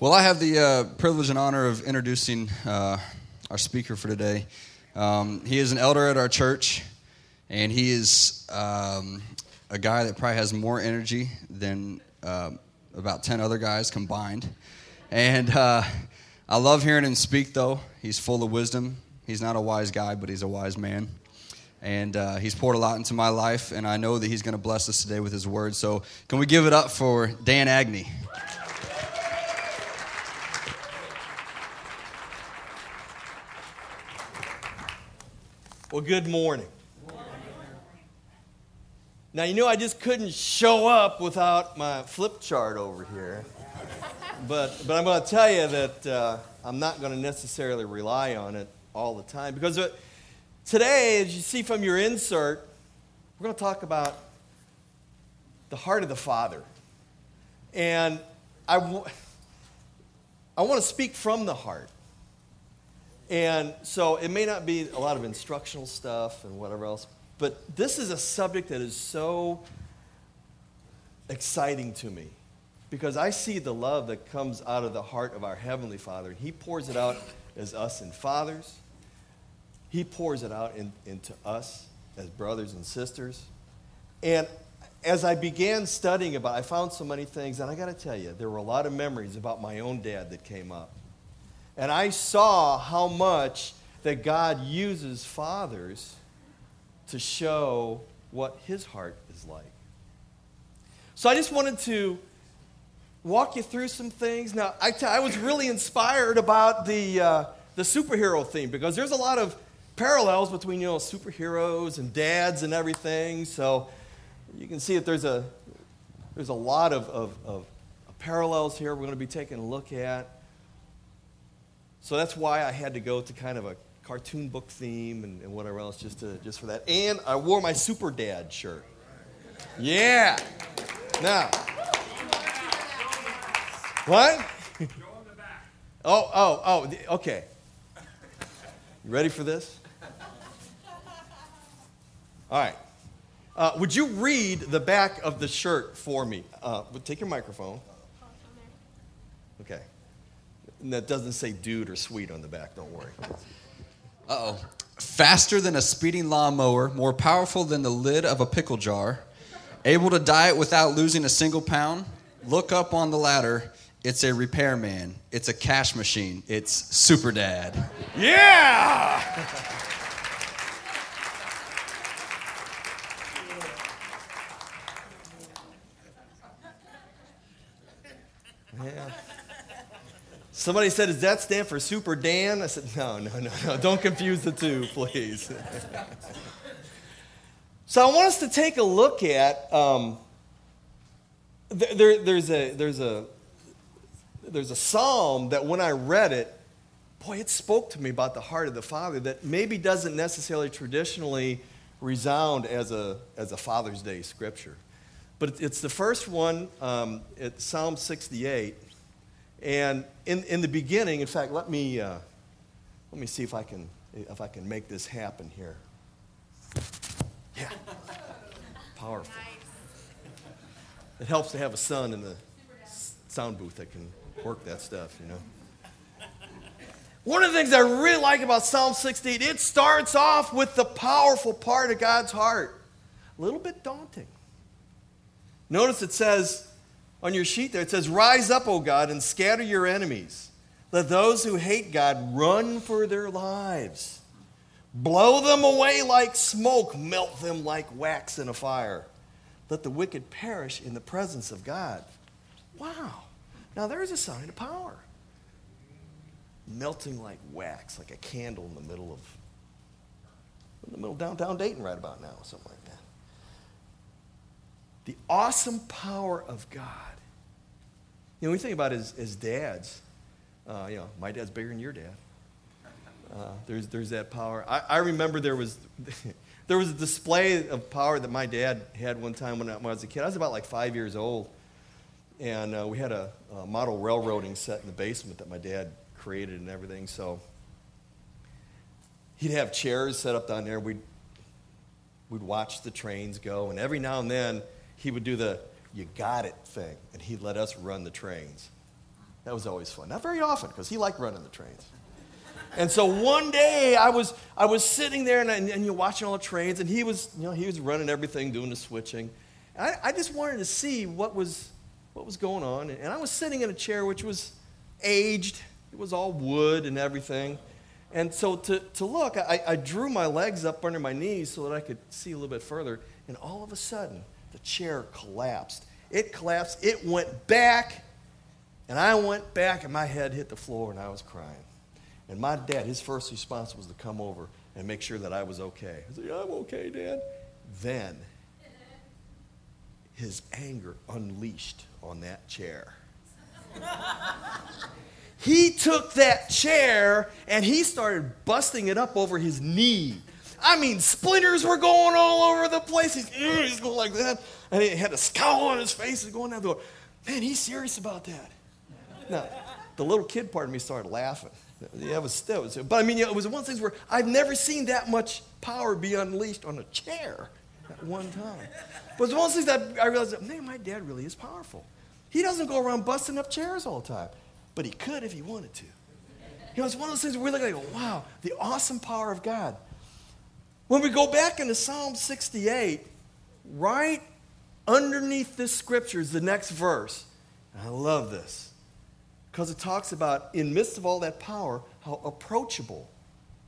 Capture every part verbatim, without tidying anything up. Well, I have the uh, privilege and honor of introducing uh, our speaker for today. Um, he is an elder at our church, and he is um, a guy that probably has more energy than uh, about ten other guys combined. And uh, I love hearing him speak, though. He's full of wisdom. He's not a wise guy, but he's a wise man. And uh, he's poured a lot into my life, and I know that he's going to bless us today with his word. So can we give it up for Dan Agnew? Well, good morning. Good morning. Now, you know, I just couldn't show up without my flip chart over here. But but I'm going to tell you that uh, I'm not going to necessarily rely on it all the time. Because uh, today, as you see from your insert, we're going to talk about the heart of the Father. And I, w- I want to speak from the heart. And so it may not be a lot of instructional stuff and whatever else, but this is a subject that is so exciting to me because I see the love that comes out of the heart of our Heavenly Father, and He pours it out as us and fathers. He pours it out in, into us as brothers and sisters. And as I began studying about it, I found so many things, and I got to tell you, there were a lot of memories about my own dad that came up. And I saw how much that God uses fathers to show what His heart is like. So I just wanted to walk you through some things. Now, I, t- I was really inspired about the uh, the superhero theme because there's a lot of parallels between, you know, superheroes and dads and everything. So you can see that there's a, there's a lot of, of, of parallels here we're going to be taking a look at. So that's why I had to go to kind of a cartoon book theme and, and whatever else just to just for that. And I wore my Super Dad shirt. Yeah. Now. What? Show him the back. Oh, oh, oh, okay. You ready for this? All right. Uh, would you read the back of the shirt for me? Uh, take your microphone. Okay. And that doesn't say dude or sweet on the back, don't worry. Uh-oh. Faster than a speeding lawnmower, more powerful than the lid of a pickle jar, able to diet without losing a single pound, look up on the ladder, it's a repairman, it's a cash machine, it's Super Dad. Yeah! Yeah. Somebody said, does that stand for Super Dan? I said, no, no, no, no. Don't confuse the two, please. So I want us to take a look at, um, th- there, there's a there's a, there's a psalm that when I read it, boy, it spoke to me about the heart of the Father that maybe doesn't necessarily traditionally resound as a, as a Father's Day scripture. But it's the first one, um, it's Psalm sixty-eight. And in, in the beginning, in fact, let me uh, let me see if I can if I can make this happen here. Yeah, powerful. Nice. It helps to have a son in the sound booth that can work that stuff, you know. One of the things I really like about Psalm sixty-eight, it starts off with the powerful part of God's heart. A little bit daunting. Notice it says. On your sheet there, it says, rise up, O God, and scatter your enemies. Let those who hate God run for their lives. Blow them away like smoke. Melt them like wax in a fire. Let the wicked perish in the presence of God. Wow. Now there's a sign of power. Melting like wax, like a candle in the middle of, in the middle of downtown Dayton right about now, something like that. The awesome power of God. You know, we think about it as, as dads. Uh, you know, my dad's bigger than your dad. Uh, there's there's that power. I, I remember there was there was a display of power that my dad had one time when I, when I was a kid. I was about like five years old, and uh, we had a, a model railroading set in the basement that my dad created and everything. So he'd have chairs set up down there. We'd we'd watch the trains go, and every now and then. He would do the, you got it thing, and he'd let us run the trains. That was always fun. Not very often, because he liked running the trains. And so one day I was I was sitting there and, and, and you're watching all the trains, and he was you know he was running everything, doing the switching. And I, I just wanted to see what was what was going on. And I was sitting in a chair which was aged. It was all wood and everything. And so to, to look, I, I drew my legs up under my knees so that I could see a little bit further. And all of a sudden, the chair collapsed. It collapsed. It went back. And I went back, and my head hit the floor, and I was crying. And my dad, his first response was to come over and make sure that I was okay. I said, yeah, I'm okay, Dad. Then his anger unleashed on that chair. He took that chair, and he started busting it up over his knee. I mean, splinters were going all over the place. He's, he's going like that. And he had a scowl on his face. He's going down the door. Man, he's serious about that. Now, the little kid part of me started laughing. That was, that was, but, I mean, you know, it was one of those things where I've never seen that much power be unleashed on a chair at one time. But it's one of those things that I realized, that, man, my dad really is powerful. He doesn't go around busting up chairs all the time. But he could if he wanted to. You know, it's one of those things where we look like, wow, the awesome power of God. When we go back into Psalm sixty-eight, right underneath this scripture is the next verse. And I love this. Because it talks about, in midst of all that power, how approachable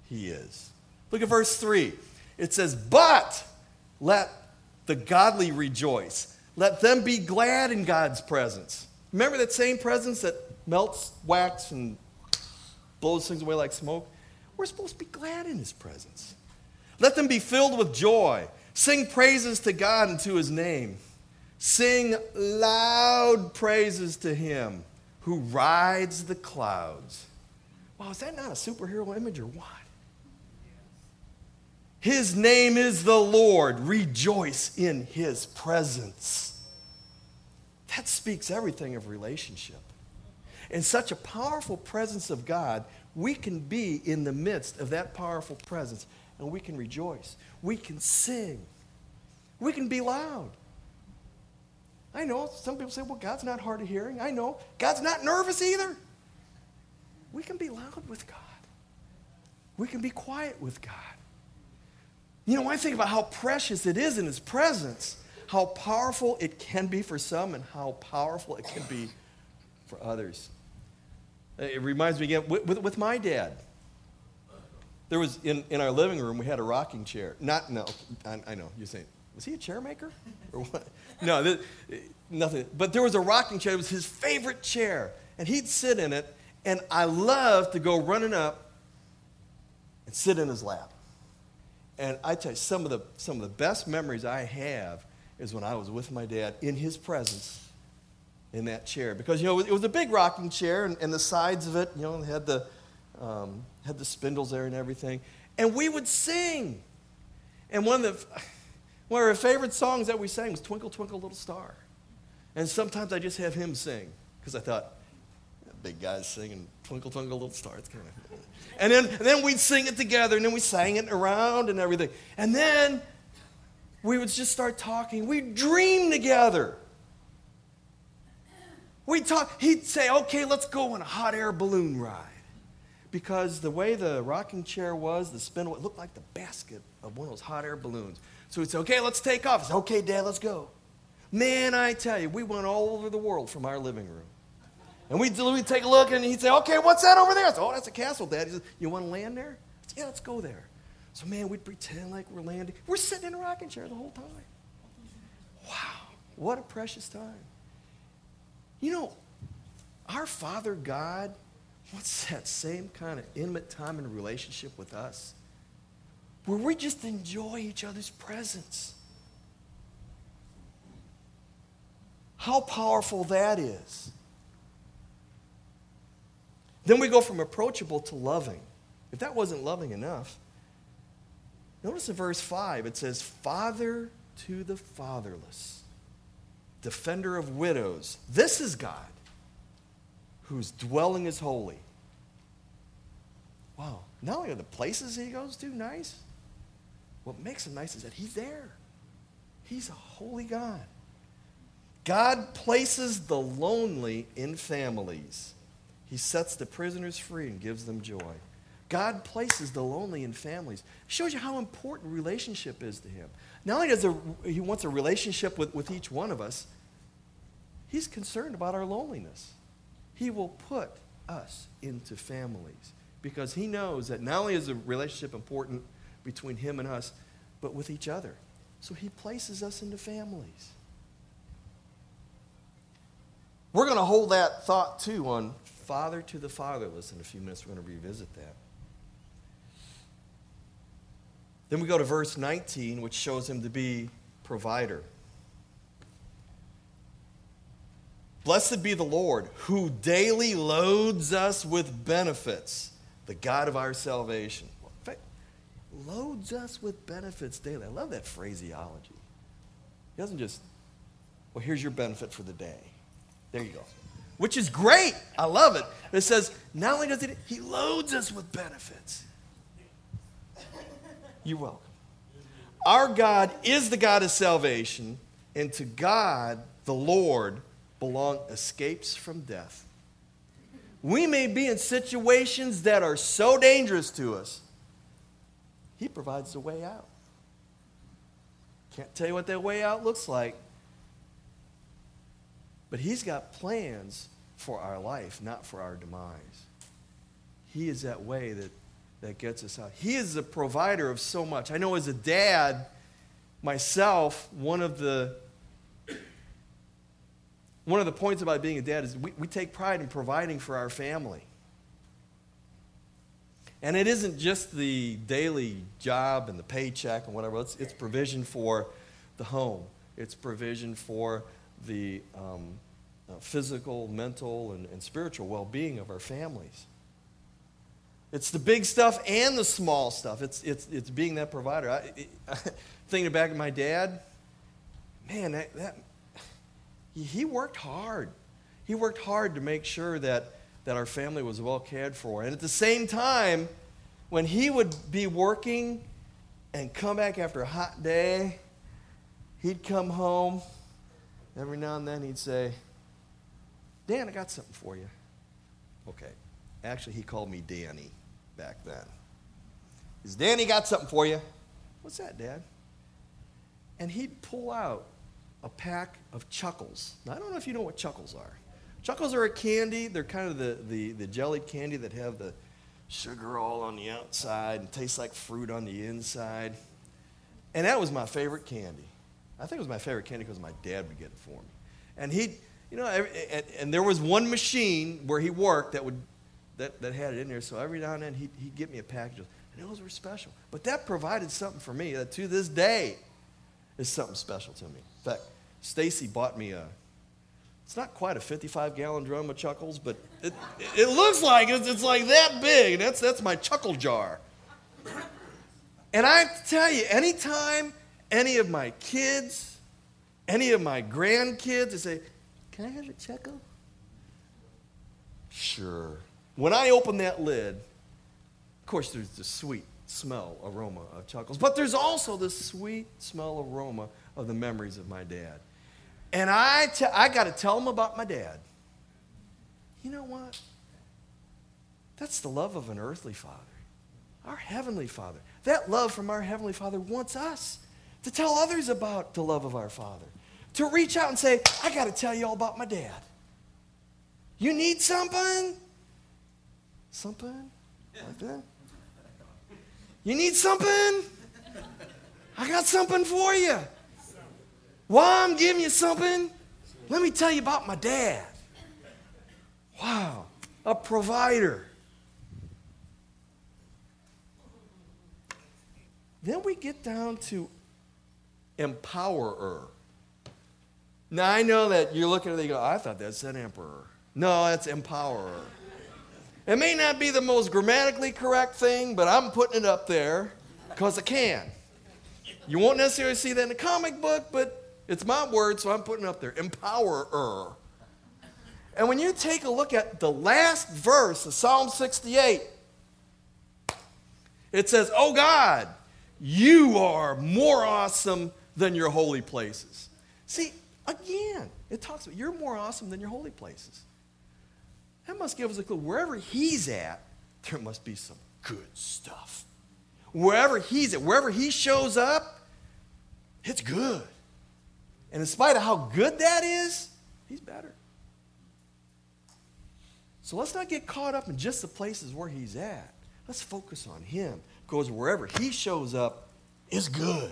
he is. Look at verse three. It says, but let the godly rejoice. Let them be glad in God's presence. Remember that same presence that melts wax and blows things away like smoke? We're supposed to be glad in his presence. Let them be filled with joy. Sing praises to God and to his name. Sing loud praises to him who rides the clouds. Wow, is that not a superhero image or what? His name is the Lord. Rejoice in his presence. That speaks everything of relationship. In such a powerful presence of God, we can be in the midst of that powerful presence, and we can rejoice. We can sing. We can be loud. I know some people say, well, God's not hard of hearing. I know. God's not nervous either. We can be loud with God. We can be quiet with God. You know, I think about how precious it is in his presence, how powerful it can be for some, and how powerful it can be for others. It reminds me again, with, with, with my dad, there was, in, in our living room, we had a rocking chair. Not, no, I, I know, you're saying, was he a chair maker? Or what? No, this, nothing. But there was a rocking chair. It was his favorite chair. And he'd sit in it, and I loved to go running up and sit in his lap. And I tell you, some of the some of the best memories I have is when I was with my dad in his presence in that chair. Because, you know, it was a big rocking chair, and, and the sides of it, you know, had the um, had the spindles there and everything. And we would sing. And one of the one of our favorite songs that we sang was Twinkle, Twinkle, Little Star. And sometimes I just have him sing, because I thought, that big guy's singing Twinkle, Twinkle, Little Star. It's kind of... And then, and then we'd sing it together, and then we sang it around and everything. And then we would just start talking. We'd dream together. We'd talk. He'd say, okay, let's go on a hot air balloon ride. Because the way the rocking chair was, the spindle, it looked like the basket of one of those hot air balloons. So we'd say, okay, let's take off. I'd say, okay, Dad, let's go. Man, I tell you, we went all over the world from our living room. And we'd, we'd take a look, and he'd say, okay, what's that over there? I said, oh, that's a castle, Dad. He said, you want to land there? I said, yeah, let's go there. So, man, we'd pretend like we're landing. We're sitting in a rocking chair the whole time. Wow, what a precious time. You know, our Father God wants that same kind of intimate time and relationship with us where we just enjoy each other's presence. How powerful that is. Then we go from approachable to loving. If that wasn't loving enough, notice in verse five, it says, Father to the fatherless, defender of widows. This is God, whose dwelling is holy. Wow, not only are the places he goes to nice, what makes him nice is that he's there. He's a holy God. God places the lonely in families. He sets the prisoners free and gives them joy. God places the lonely in families. Shows you how important relationship is to him. Not only does he wants a relationship with, with each one of us, he's concerned about our loneliness. He will put us into families because he knows that not only is the relationship important between him and us, but with each other. So he places us into families. We're going to hold that thought, too, on father to the fatherless. In a few minutes, we're going to revisit that. Then we go to verse nineteen, which shows him to be provider. Blessed be the Lord, who daily loads us with benefits, the God of our salvation. Loads us with benefits daily. I love that phraseology. He doesn't just, well, here's your benefit for the day. There you go. Which is great. I love it. It says, not only does it, he loads us with benefits. You're welcome. Our God is the God of salvation, and to God, the Lord, belong escapes from death. We may be in situations that are so dangerous to us, he provides the way out. Can't tell you what that way out looks like. But he's got plans for our life, not for our demise. He is that way that, that gets us out. He is the provider of so much. I know as a dad, myself, one of the one of the points about being a dad is we, we take pride in providing for our family. And it isn't just the daily job and the paycheck and whatever. It's, it's provision for the home. It's provision for the um, uh, physical, mental, and, and spiritual well-being of our families. It's the big stuff and the small stuff. It's it's it's being that provider. I, it, I, thinking back to my dad, man, that, that he worked hard. He worked hard to make sure that that our family was well cared for. And at the same time, when he would be working and come back after a hot day, he'd come home. Every now and then he'd say, Dan, I got something for you. Okay. Actually, he called me Danny back then. He's, Danny, got something for you. What's that, Dad? And he'd pull out a pack of Chuckles. Now, I don't know if you know what Chuckles are. Chuckles are a candy. They're kind of the, the, the jellied candy that have the sugar all on the outside and tastes like fruit on the inside. And that was my favorite candy. I think it was my favorite candy because my dad would get it for me. And he, you know, every, and, and there was one machine where he worked that would that, that had it in there. So every now and then he'd, he'd get me a package. And those were special. But that provided something for me that to this day is something special to me. In fact, Stacy bought me a, it's not quite a fifty-five gallon drum of Chuckles, but it, it looks like it's, it's like that big. And that's that's my Chuckle jar. And I have to tell you, anytime any of my kids, any of my grandkids, they say, can I have a Chuckle? Sure. When I open that lid, of course there's the sweet smell, aroma of Chuckles, but there's also the sweet smell, aroma of the memories of my dad. And I, te- I got to tell them about my dad. You know what? That's the love of an earthly father, our heavenly father. That love from our heavenly father wants us to tell others about the love of our father, to reach out and say, I got to tell you all about my dad. You need something? Something? Like that? You need something? I got something for you. While I'm giving you something, let me tell you about my dad. Wow, a provider. Then we get down to empowerer. Now, I know that you're looking at it and you go, I thought that's an emperor. No, that's empowerer. It may not be the most grammatically correct thing, but I'm putting it up there because I can. You won't necessarily see that in a comic book, but it's my word, so I'm putting it up there. Empowerer. And when you take a look at the last verse of Psalm sixty-eight, it says, oh God, you are more awesome than your holy places. See, again, it talks about you're more awesome than your holy places. That must give us a clue. Wherever he's at, there must be some good stuff. Wherever he's at, wherever he shows up, it's good. And in spite of how good that is, he's better. So let's not get caught up in just the places where he's at. Let's focus on him, because wherever he shows up is good.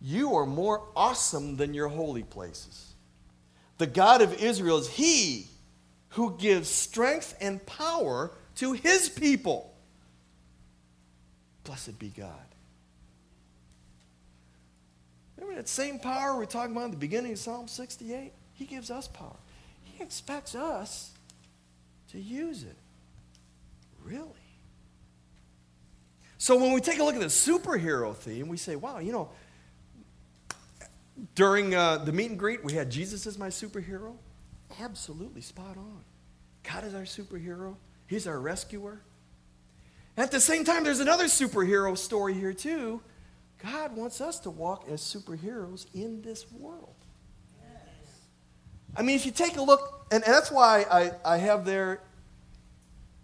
You are more awesome than your holy places. The God of Israel is he who gives strength and power to his people. Blessed be God. Remember that same power we were talking about in the beginning of Psalm sixty-eight? He gives us power. He expects us to use it. Really? So when we take a look at the superhero theme, we say, wow, you know, during uh, the meet and greet, we had Jesus as my superhero. Absolutely spot on. God is our superhero. He's our rescuer. At the same time, there's another superhero story here too. God wants us to walk as superheroes in this world. Yes. I mean, if you take a look, and, and that's why I, I have there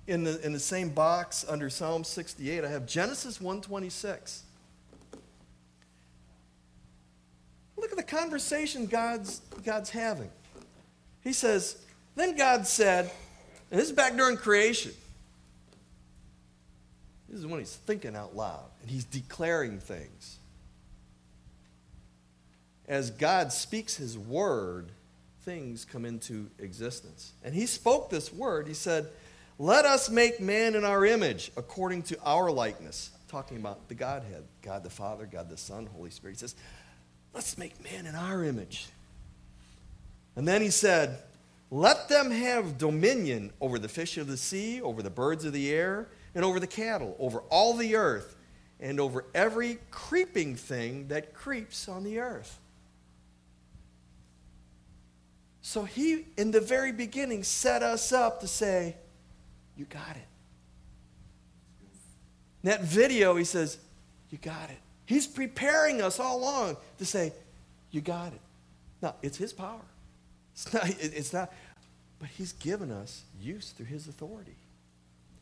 in the in the same box under Psalm sixty-eight, I have Genesis one twenty-six. Look at the conversation God's, God's having. He says, then God said, and this is back during creation. This is when he's thinking out loud, and he's declaring things. As God speaks his word, things come into existence. And he spoke this word. He said, let us make man in our image, according to our likeness. Talking about the Godhead, God the Father, God the Son, Holy Spirit. He says, let's make man in our image. And then he said, let them have dominion over the fish of the sea, over the birds of the air, and over the cattle, over all the earth, and over every creeping thing that creeps on the earth. So he, in the very beginning, set us up to say, you got it. In that video, he says, you got it. He's preparing us all along to say, you got it. Now, it's his power. It's not, it's not, but he's given us use through his authority.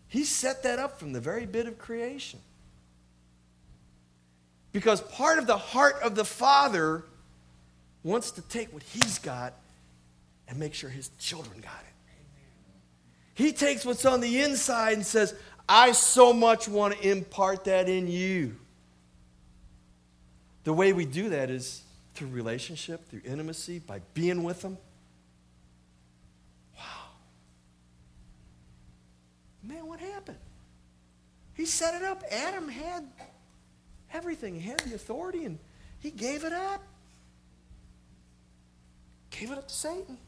He set that up from the very bit of creation. Because part of the heart of the Father wants to take what he's got and make sure his children got it. He takes what's on the inside and says, I so much want to impart that in you. The way we do that is through relationship, through intimacy, by being with them. Man, what happened? He set it up. Adam had everything. He had the authority, and he gave it up. Gave it up to Satan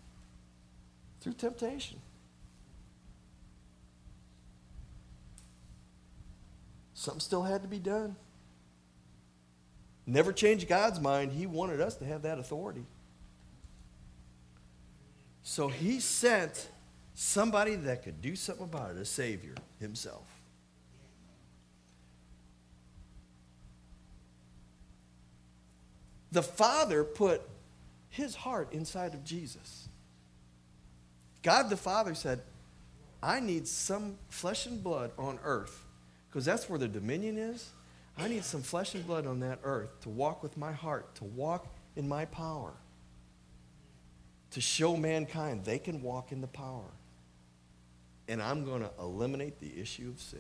through temptation. Something still had to be done. Never changed God's mind. He wanted us to have that authority. So he sent somebody that could do something about it, a Savior himself. The Father put his heart inside of Jesus. God the Father said, I need some flesh and blood on earth, because that's where the dominion is. I need some flesh and blood on that earth to walk with my heart, to walk in my power, to show mankind they can walk in the power. And I'm going to eliminate the issue of sin.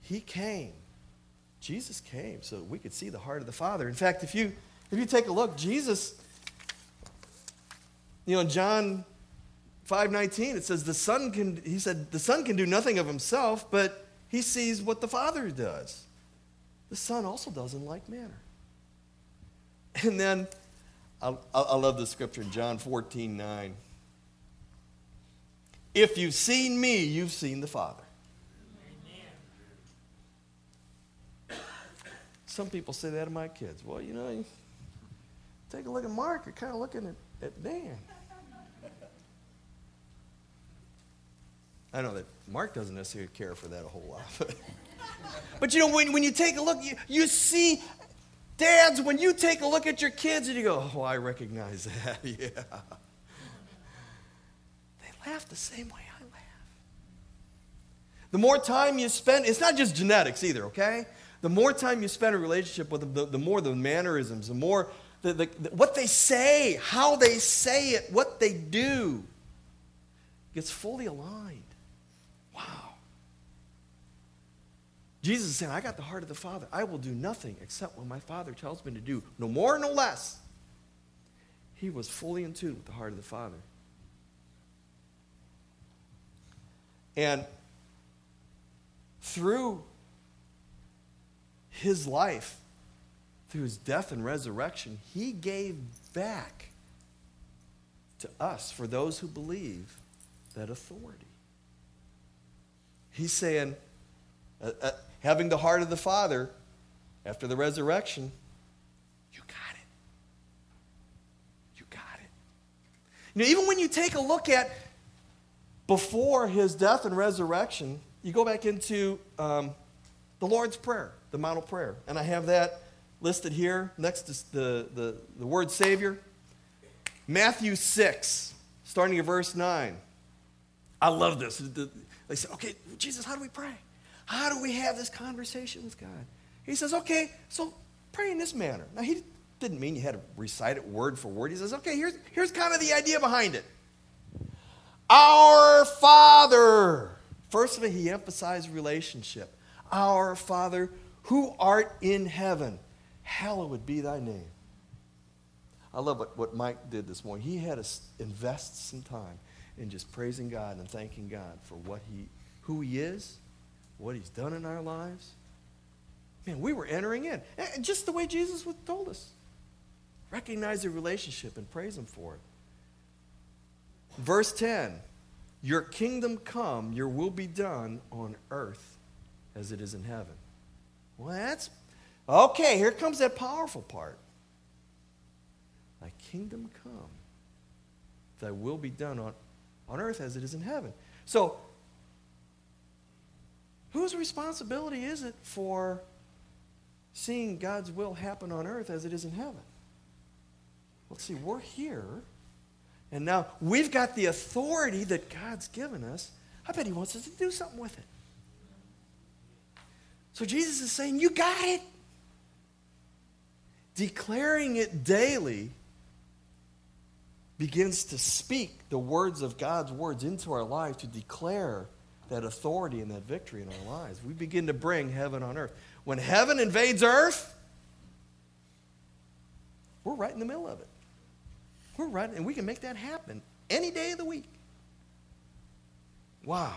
He came. Jesus came so that we could see the heart of the Father. In fact, if you if you take a look, Jesus, you know, in John five nineteen, it says the Son can, he said, the Son can do nothing of himself, but he sees what the Father does. The Son also does in like manner. And then I, I love the scripture in John fourteen nine. If you've seen me, you've seen the Father. Amen. Some people say that to my kids. Well, you know, you take a look at Mark, you're kind of looking at, at Dan. I know that Mark doesn't necessarily care for that a whole lot. But, but you know, when, when you take a look, you, you see Dads, when you take a look at your kids and you go, oh, I recognize that, yeah. They laugh the same way I laugh. The more time you spend, it's not just genetics either, okay? The more time you spend in a relationship with them, the, the more the mannerisms, the more the, the, the, what they say, how they say it, what they do gets fully aligned. Wow. Jesus is saying, I got the heart of the Father. I will do nothing except what my Father tells me to do. No more, no less. He was fully in tune with the heart of the Father. And through his life, through his death and resurrection, he gave back to us, for those who believe, that authority. He's saying, Uh, uh, having the heart of the Father after the resurrection, you got it. You got it. You know, even when you take a look at before his death and resurrection, you go back into um, the Lord's Prayer, the Model Prayer. And I have that listed here next to the, the, the word Savior. Matthew six, starting at verse nine. I love this. They say, okay, Jesus, how do we pray? How do we have this conversation with God? He says, okay, so pray in this manner. Now, he didn't mean you had to recite it word for word. He says, okay, here's, here's kind of the idea behind it. Our Father. First of all, he emphasized relationship. Our Father, who art in heaven, hallowed be thy name. I love what, what Mike did this morning. He had us invest some time in just praising God and thanking God for what he, who he is, what he's done in our lives. Man, we were entering in. And just the way Jesus told us. Recognize the relationship and praise him for it. Verse ten, your kingdom come, your will be done on earth as it is in heaven. Well, that's, okay, here comes that powerful part. Thy kingdom come, thy will be done on, on earth as it is in heaven. So, whose responsibility is it for seeing God's will happen on earth as it is in heaven? Let's see, we're here, and now we've got the authority that God's given us. I bet he wants us to do something with it. So Jesus is saying, you got it. Declaring it daily begins to speak the words of God's words into our life to declare that authority and that victory in our lives. We begin to bring heaven on earth. When heaven invades earth, we're right in the middle of it. We're right, and we can make that happen any day of the week. Wow.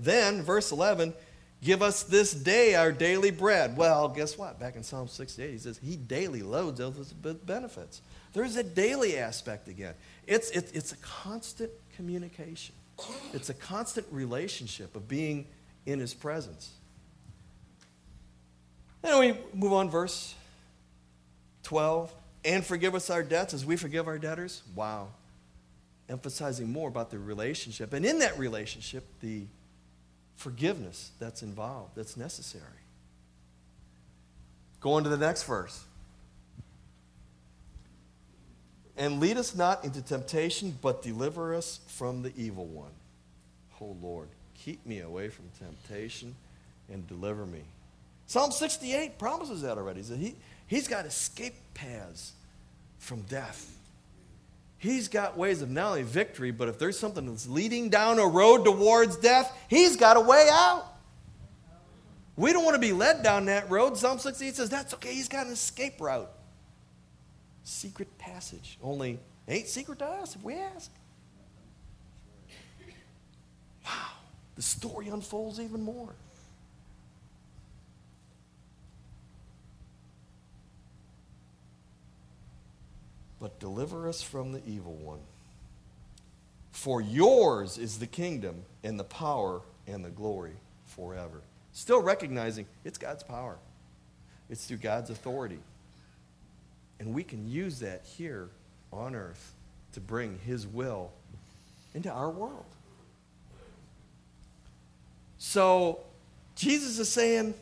Then, verse eleven, give us this day our daily bread. Well, guess what? Back in Psalm sixty-eight, he says, he daily loads us with benefits. There's a daily aspect again. It's, it's, it's a constant communication. It's a constant relationship of being in his presence. Then we move on, verse twelve. And forgive us our debts as we forgive our debtors. Wow. Emphasizing more about the relationship. And in that relationship, the forgiveness that's involved, that's necessary. Go on to the next verse. And lead us not into temptation, but deliver us from the evil one. Oh, Lord, keep me away from temptation and deliver me. Psalm sixty-eight promises that already. He, he's got escape paths from death. He's got ways of not only victory, but if there's something that's leading down a road towards death, he's got a way out. We don't want to be led down that road. Psalm sixty-eight says, that's okay, he's got an escape route. Secret passage. Only ain't secret to us if we ask. Wow. The story unfolds even more. But deliver us from the evil one. For yours is the kingdom and the power and the glory forever. Still recognizing it's God's power. It's through God's authority. And we can use that here on earth to bring his will into our world. So Jesus is saying,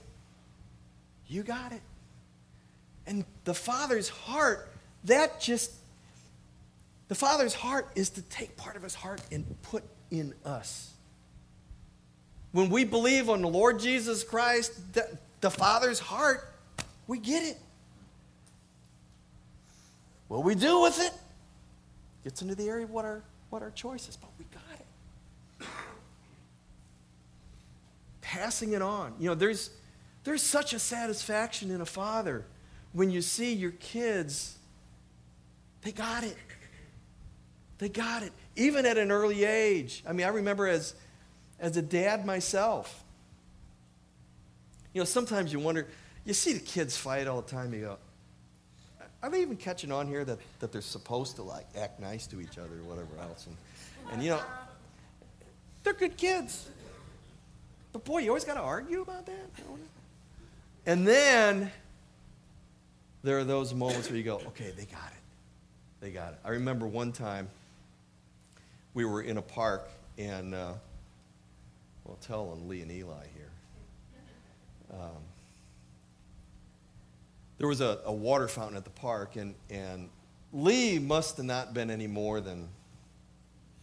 you got it. And the Father's heart, that just, the Father's heart is to take part of his heart and put in us. When we believe on the Lord Jesus Christ, the, the Father's heart, we get it. What we do with it gets into the area of what our, what our choice is, but we got it. Passing it on. You know, there's there's such a satisfaction in a father when you see your kids, they got it. They got it. Even at an early age. I mean, I remember as as a dad myself, you know, sometimes you wonder, you see the kids fight all the time, you go, are they even catching on here that, that they're supposed to, like, act nice to each other or whatever else? And, and you know, they're good kids. But, boy, you always got to argue about that? And then there are those moments where you go, okay, they got it. They got it. I remember one time we were in a park, and, uh, well, tell on Lee and Eli here. Um, There was a, a water fountain at the park, and, and Lee must have not been any more than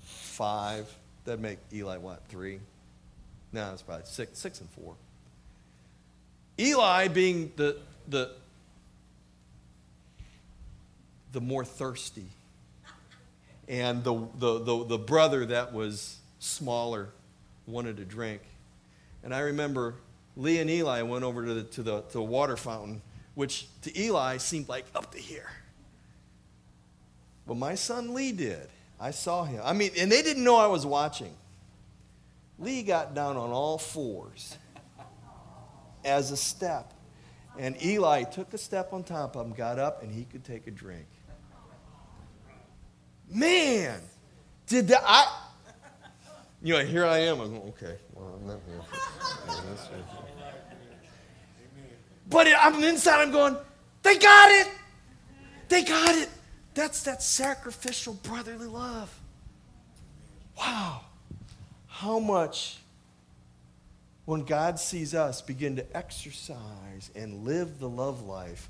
five. That'd make Eli, what, three? No, it's probably six, six and four. Eli being the the the more thirsty, and the the the, the brother that was smaller wanted to drink. And I remember Lee and Eli went over to the to the, to the water fountain, which to Eli seemed like up to here. But my son Lee did. I saw him. I mean, and they didn't know I was watching. Lee got down on all fours as a step. And Eli took a step on top of him, got up, and he could take a drink. Man, did that. I, you know, here I am. I'm going, okay, well, I'm not here. But I'm inside, I'm going, they got it. They got it. That's that sacrificial brotherly love. Wow. How much, when God sees us begin to exercise and live the love life,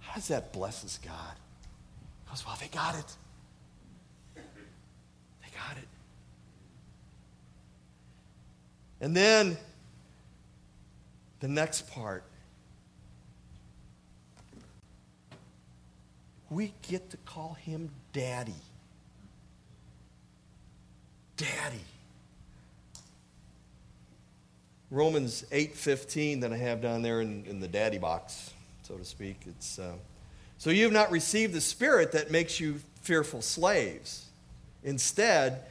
how does that bless us, God? Because, wow, they got it. They got it. And then the next part. We get to call him Daddy. Daddy. Romans eight fifteen that I have down there in, in the daddy box, so to speak. It's uh, so you have not received the spirit that makes you fearful slaves. Instead,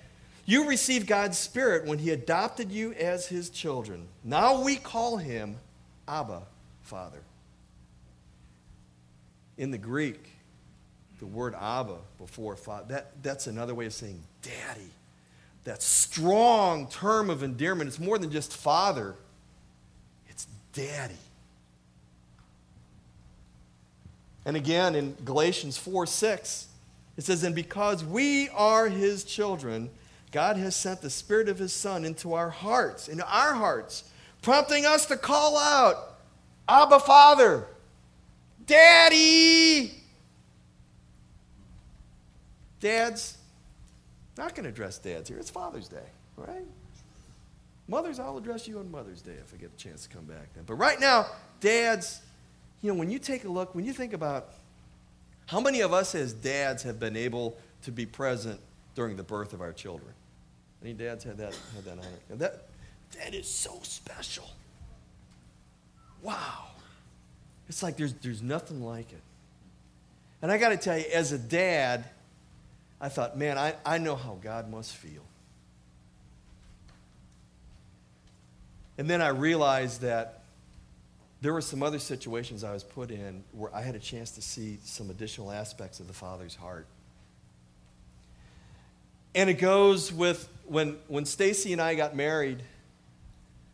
you received God's spirit when he adopted you as his children. Now we call him Abba, Father. In the Greek, the word Abba before Father, that, that's another way of saying Daddy. That strong term of endearment. It's more than just Father. It's Daddy. And again, in Galatians four six, it says, and because we are his children, God has sent the Spirit of his Son into our hearts, into our hearts, prompting us to call out, Abba, Father, Daddy. Dads, not going to address dads here. It's Father's Day, right? Mothers, I'll address you on Mother's Day if I get a chance to come back then. But right now, dads, you know, when you take a look, when you think about how many of us as dads have been able to be present during the birth of our children? Any dads had that had that honor? That, that is so special. Wow. It's like there's there's nothing like it. And I got to tell you, as a dad, I thought, man, I, I know how God must feel. And then I realized that there were some other situations I was put in where I had a chance to see some additional aspects of the Father's heart. And it goes with when, when Stacy and I got married,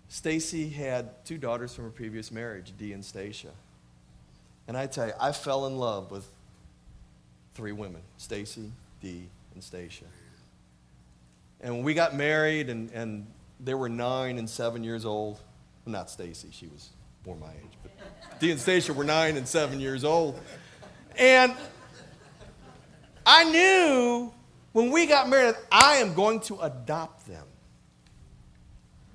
Stacy had two daughters from her previous marriage, Dee and Stacia. And I tell you, I fell in love with three women, Stacy, Dee, and Stacia. And when we got married, and, and they were nine and seven years old, well, not Stacy, she was more my age, but Dee and Stacia were nine and seven years old. And I knew when we got married, I am going to adopt them.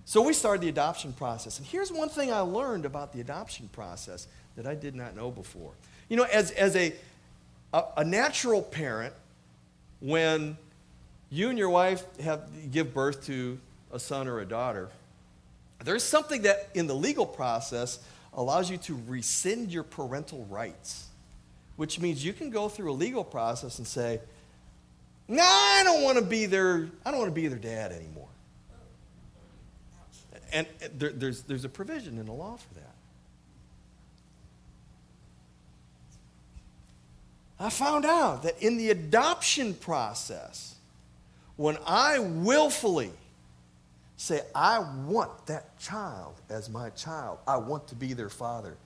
So we started the adoption process. And here's one thing I learned about the adoption process that I did not know before. You know, as, as a, a, a natural parent, when you and your wife have give birth to a son or a daughter, there's something that in the legal process allows you to rescind your parental rights, which means you can go through a legal process and say, no, I don't want to be their, I don't want to be their dad anymore. And there, there's, there's a provision in the law for that. I found out that in the adoption process, when I willfully say, I want that child as my child, I want to be their father,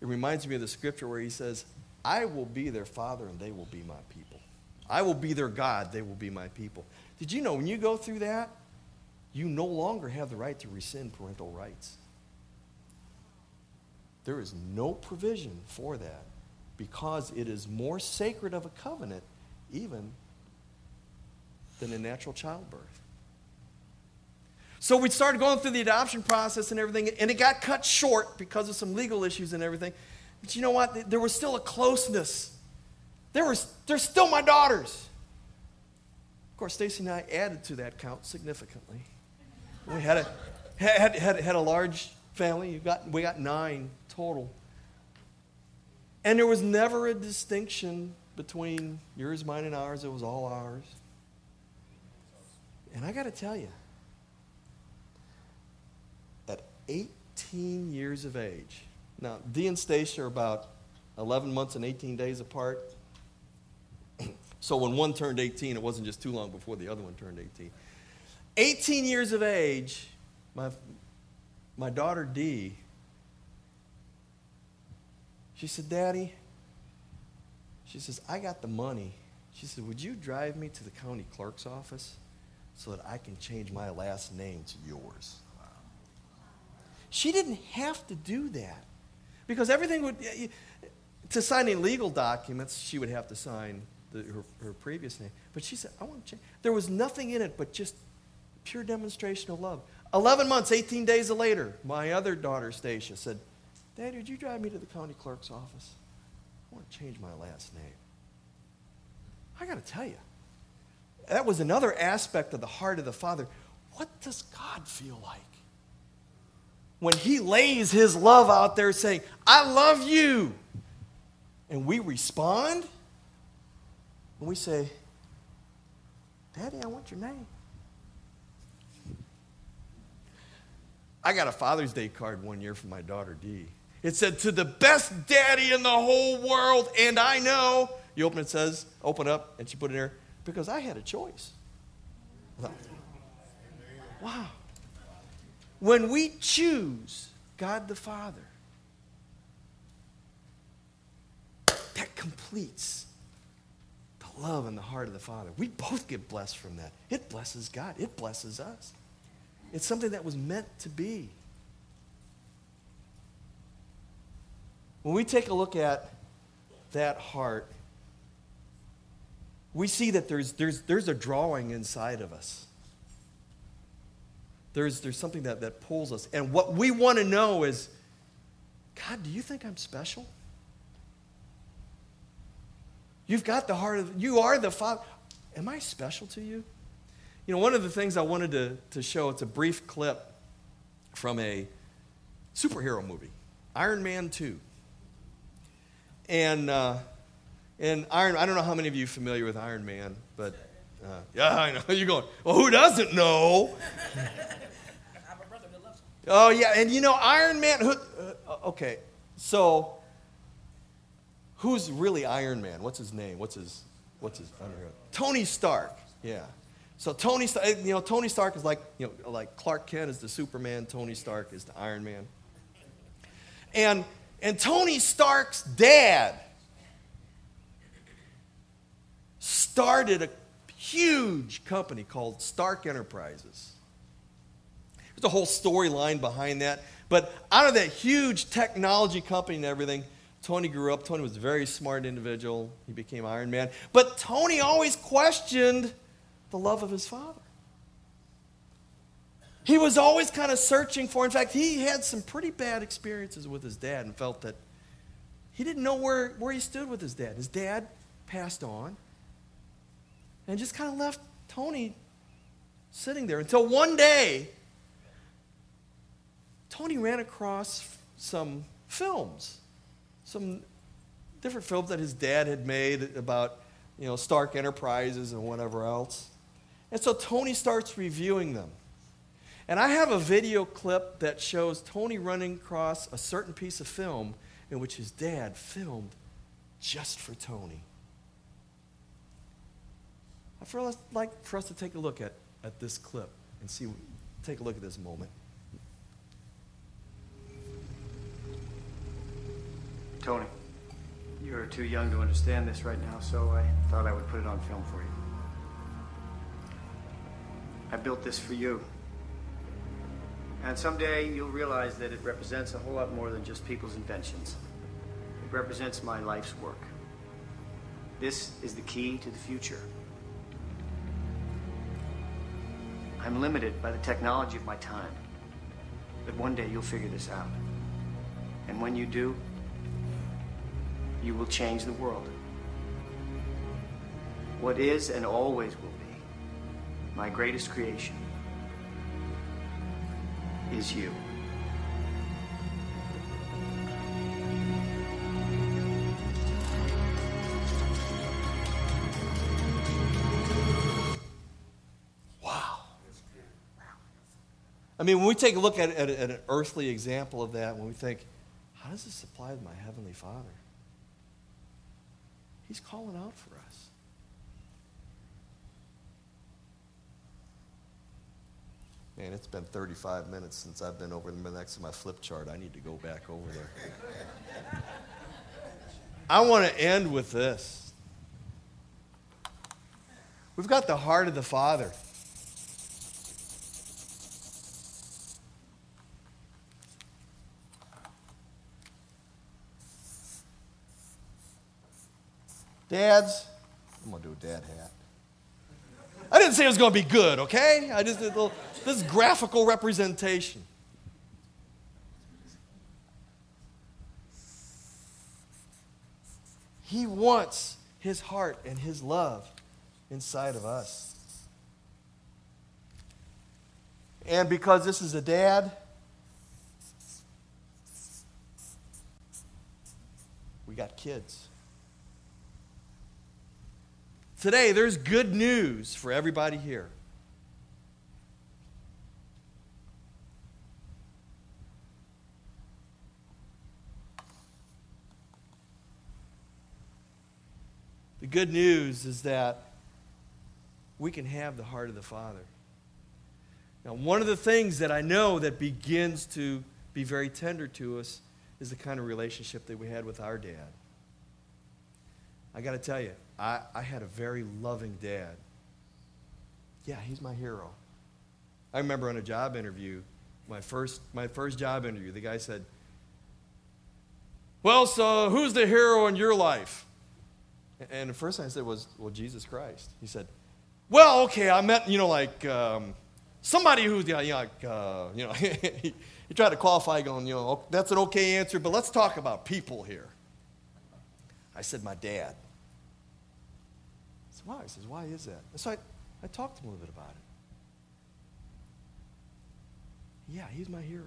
it reminds me of the scripture where he says, I will be their father and they will be my people. I will be their God, they will be my people. Did you know when you go through that, you no longer have the right to rescind parental rights? There is no provision for that because it is more sacred of a covenant even than a natural childbirth. So we started going through the adoption process and everything, and it got cut short because of some legal issues and everything. But you know what? There was still a closeness. There was, they're still my daughters. Of course, Stacy and I added to that count significantly. We had a had had, had a large family. You got we got nine total. And there was never a distinction between yours, mine, and ours. It was all ours. And I got to tell you, eighteen years of age. Now, Dee and Stacia are about eleven months and eighteen days apart. So when one turned eighteen, it wasn't just too long before the other one turned eighteen. eighteen years of age, my my daughter Dee, she said, Daddy, she says, I got the money. She said, would you drive me to the county clerk's office so that I can change my last name to yours? She didn't have to do that because everything would, to sign any legal documents, she would have to sign the, her, her previous name. But she said, I want to change. There was nothing in it but just pure demonstration of love. eleven months, eighteen days later, my other daughter, Stacia, said, Daddy, would you drive me to the county clerk's office? I want to change my last name. I got to tell you, that was another aspect of the heart of the Father. What does God feel like when he lays his love out there saying, I love you? And we respond, and we say, Daddy, I want your name. I got a Father's Day card one year from my daughter, Dee. It said, to the best daddy in the whole world, and I know. You open it, says, open up, and she put it in there, because I had a choice. I thought, wow. When we choose God the Father, that completes the love in the heart of the Father. We both get blessed from that. It blesses God. It blesses us. It's something that was meant to be. When we take a look at that heart, we see that there's, there's, there's a drawing inside of us. There's, there's something that, that pulls us. And what we want to know is, God, do you think I'm special? You've got the heart of, you are the Father. Am I special to you? You know, one of the things I wanted to, to show, it's a brief clip from a superhero movie, Iron Man two. And, uh, and Iron, I don't know how many of you are familiar with Iron Man, but uh, yeah, I know. You're going, well, who doesn't know? Oh, yeah, and you know, Iron Man, who, uh, okay, so who's really Iron Man? What's his name? What's his, what's his, I don't know. Tony Stark, yeah. So Tony Stark, you know, Tony Stark is like, you know, like Clark Kent is the Superman, Tony Stark is the Iron Man. And and Tony Stark's dad started a huge company called Stark Enterprises. There's a whole storyline behind that, But out of that huge technology company and everything, Tony grew up. Tony was a very smart individual. He became Iron Man. But Tony always questioned the love of his father. He was always kind of searching for, in fact, he had some pretty bad experiences with his dad and felt that he didn't know where, where he stood with his dad. His dad passed on and just kind of left Tony sitting there until one day, Tony ran across some films. Some different films that his dad had made about, you know, Stark Enterprises and whatever else. And so Tony starts reviewing them. And I have a video clip that shows Tony running across a certain piece of film in which his dad filmed just for Tony. I feel like for us to take a look at, at this clip and see, take a look at this moment. Tony, you're too young to understand this right now, so I thought I would put it on film for you. I built this for you. And someday you'll realize that it represents a whole lot more than just people's inventions. It represents my life's work. This is the key to the future. I'm limited by the technology of my time. But one day you'll figure this out. And when you do, you will change the world. What is and always will be my greatest creation is you. Wow. I mean, when we take a look at, at, at an earthly example of that, when we think, how does this apply to my Heavenly Father? He's calling out for us. Man, it's been thirty-five minutes since I've been over the next to my flip chart. I need to go back over there. I want to end with this. We've got the heart of the Father. Dads, I'm going to do a dad hat. I didn't say it was going to be good, okay? I just did a little, this graphical representation. He wants his heart and his love inside of us. And because this is a dad, we got kids. Today, there's good news for everybody here. The good news is that we can have the heart of the Father. Now, one of the things that I know that begins to be very tender to us is the kind of relationship that we had with our dad. I got to tell you, I, I had a very loving dad. Yeah, he's my hero. I remember on a job interview, my first my first job interview, the guy said, well, so who's the hero in your life? And the first thing I said was, well, Jesus Christ. He said, well, okay, I meant, you know, like um, somebody who's, you know, like, uh, you know, he, he tried to qualify going, you know, that's an okay answer, but let's talk about people here. I said, my dad. Why? He says, why is that? And so I, I talked to him a little bit about it. Yeah, he's my hero.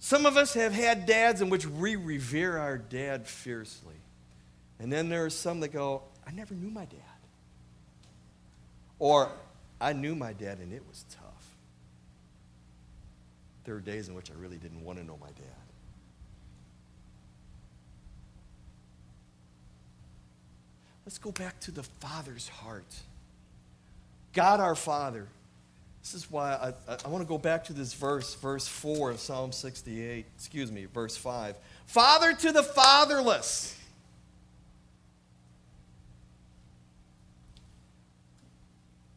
Some of us have had dads in which we revere our dad fiercely. And then there are some that go, I never knew my dad. Or, I knew my dad and it was tough. There were days in which I really didn't want to know my dad. Let's go back to the Father's heart. God our Father. This is why I, I, I want to go back to this verse, verse four of Psalm sixty-eight, excuse me, verse five. Father to the fatherless.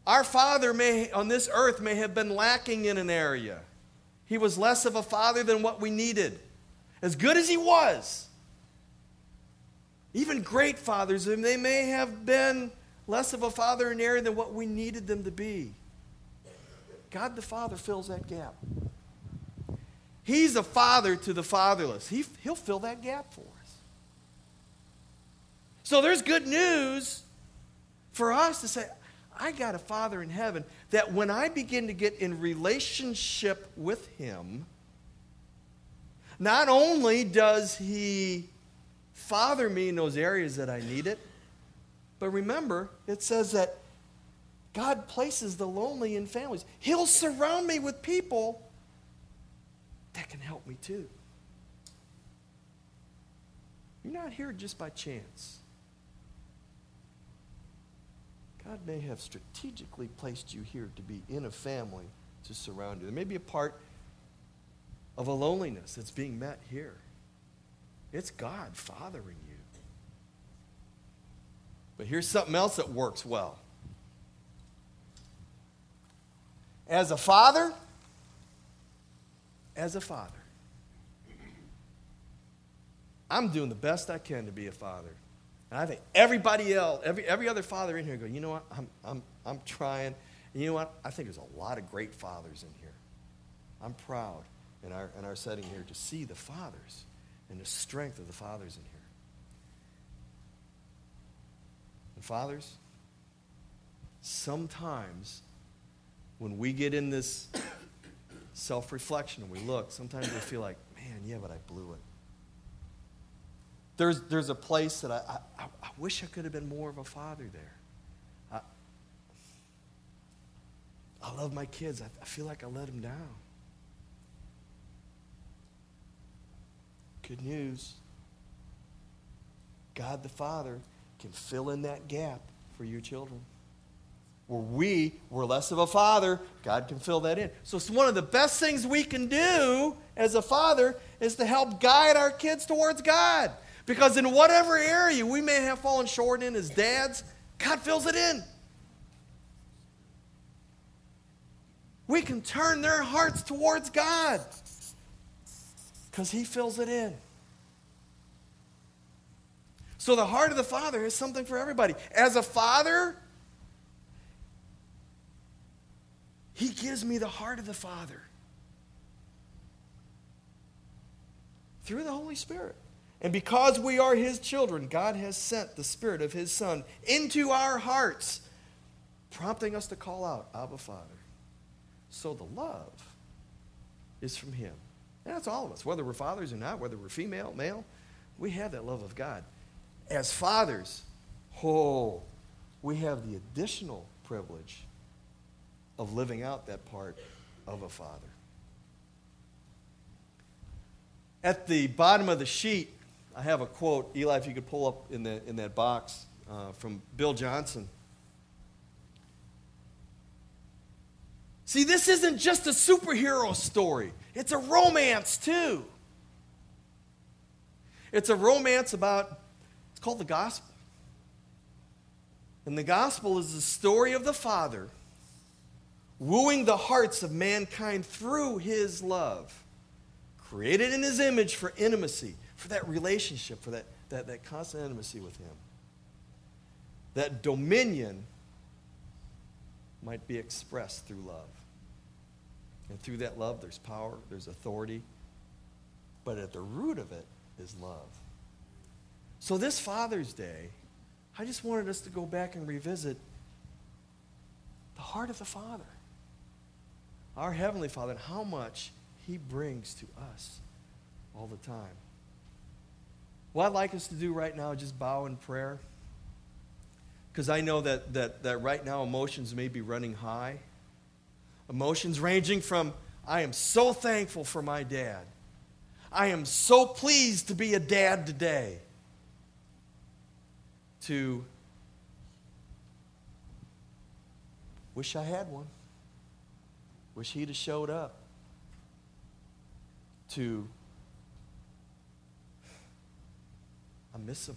Our father may on this earth may have been lacking in an area. He was less of a father than what we needed. As good as he was, even great fathers, they may have been less of a father in an area than what we needed them to be. God the Father fills that gap. He's a father to the fatherless. He, he'll fill that gap for us. So there's good news for us to say, I got a Father in heaven that when I begin to get in relationship with him, not only does he father me in those areas that I need it, but remember, it says that God places the lonely in families. He'll surround me with people that can help me too. You're not here just by chance. God may have strategically placed you here to be in a family to surround you. There may be a part of a loneliness that's being met here. It's God fathering you. But here's something else that works well. As a father, as a father, I'm doing the best I can to be a father. And I think everybody else, every every other father in here going, you know what, I'm I'm I'm trying. And you know what? I think there's a lot of great fathers in here. I'm proud in our in our setting here to see the fathers and the strength of the fathers in here. And fathers, sometimes when we get in this self-reflection and we look, sometimes we feel like, man, yeah, but I blew it. There's, there's a place that I, I, I wish I could have been more of a father there. I, I love my kids. I, I feel like I let them down. Good news. God the Father can fill in that gap for your children. Where we were less of a father, God can fill that in. So it's one of the best things we can do as a father is to help guide our kids towards God. Because in whatever area we may have fallen short in as dads, God fills it in. We can turn their hearts towards God because he fills it in. So the heart of the Father is something for everybody. As a father, he gives me the heart of the Father through the Holy Spirit. And because we are his children, God has sent the Spirit of his Son into our hearts, prompting us to call out, Abba, Father. So the love is from him. And that's all of us, whether we're fathers or not, whether we're female, male, we have that love of God. As fathers, oh, we have the additional privilege of living out that part of a father. At the bottom of the sheet, I have a quote, Eli, if you could pull up in the in that box, uh, from Bill Johnson. See, this isn't just a superhero story. It's a romance, too. It's a romance about, it's called the gospel. And the gospel is the story of the Father wooing the hearts of mankind through his love, created in his image for intimacy, for that relationship, for that, that, that constant intimacy with him. That dominion might be expressed through love. And through that love, there's power, there's authority, but at the root of it is love. So this Father's Day, I just wanted us to go back and revisit the heart of the Father, our Heavenly Father, and how much he brings to us all the time. What I'd like us to do right now is just bow in prayer, because I know that, that, that right now emotions may be running high. Emotions ranging from, I am so thankful for my dad. I am so pleased to be a dad today. To wish I had one. Wish he'd have showed up. To, I miss him.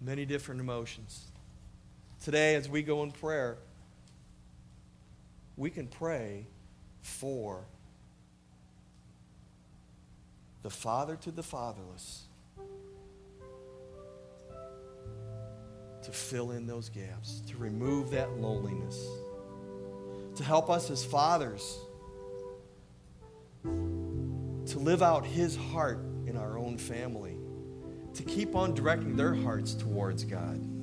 many different emotions. Today, as we go in prayer, we can pray for the father to the fatherless to fill in those gaps, to remove that loneliness, to help us as fathers to live out his heart in our own family, to keep on directing their hearts towards God.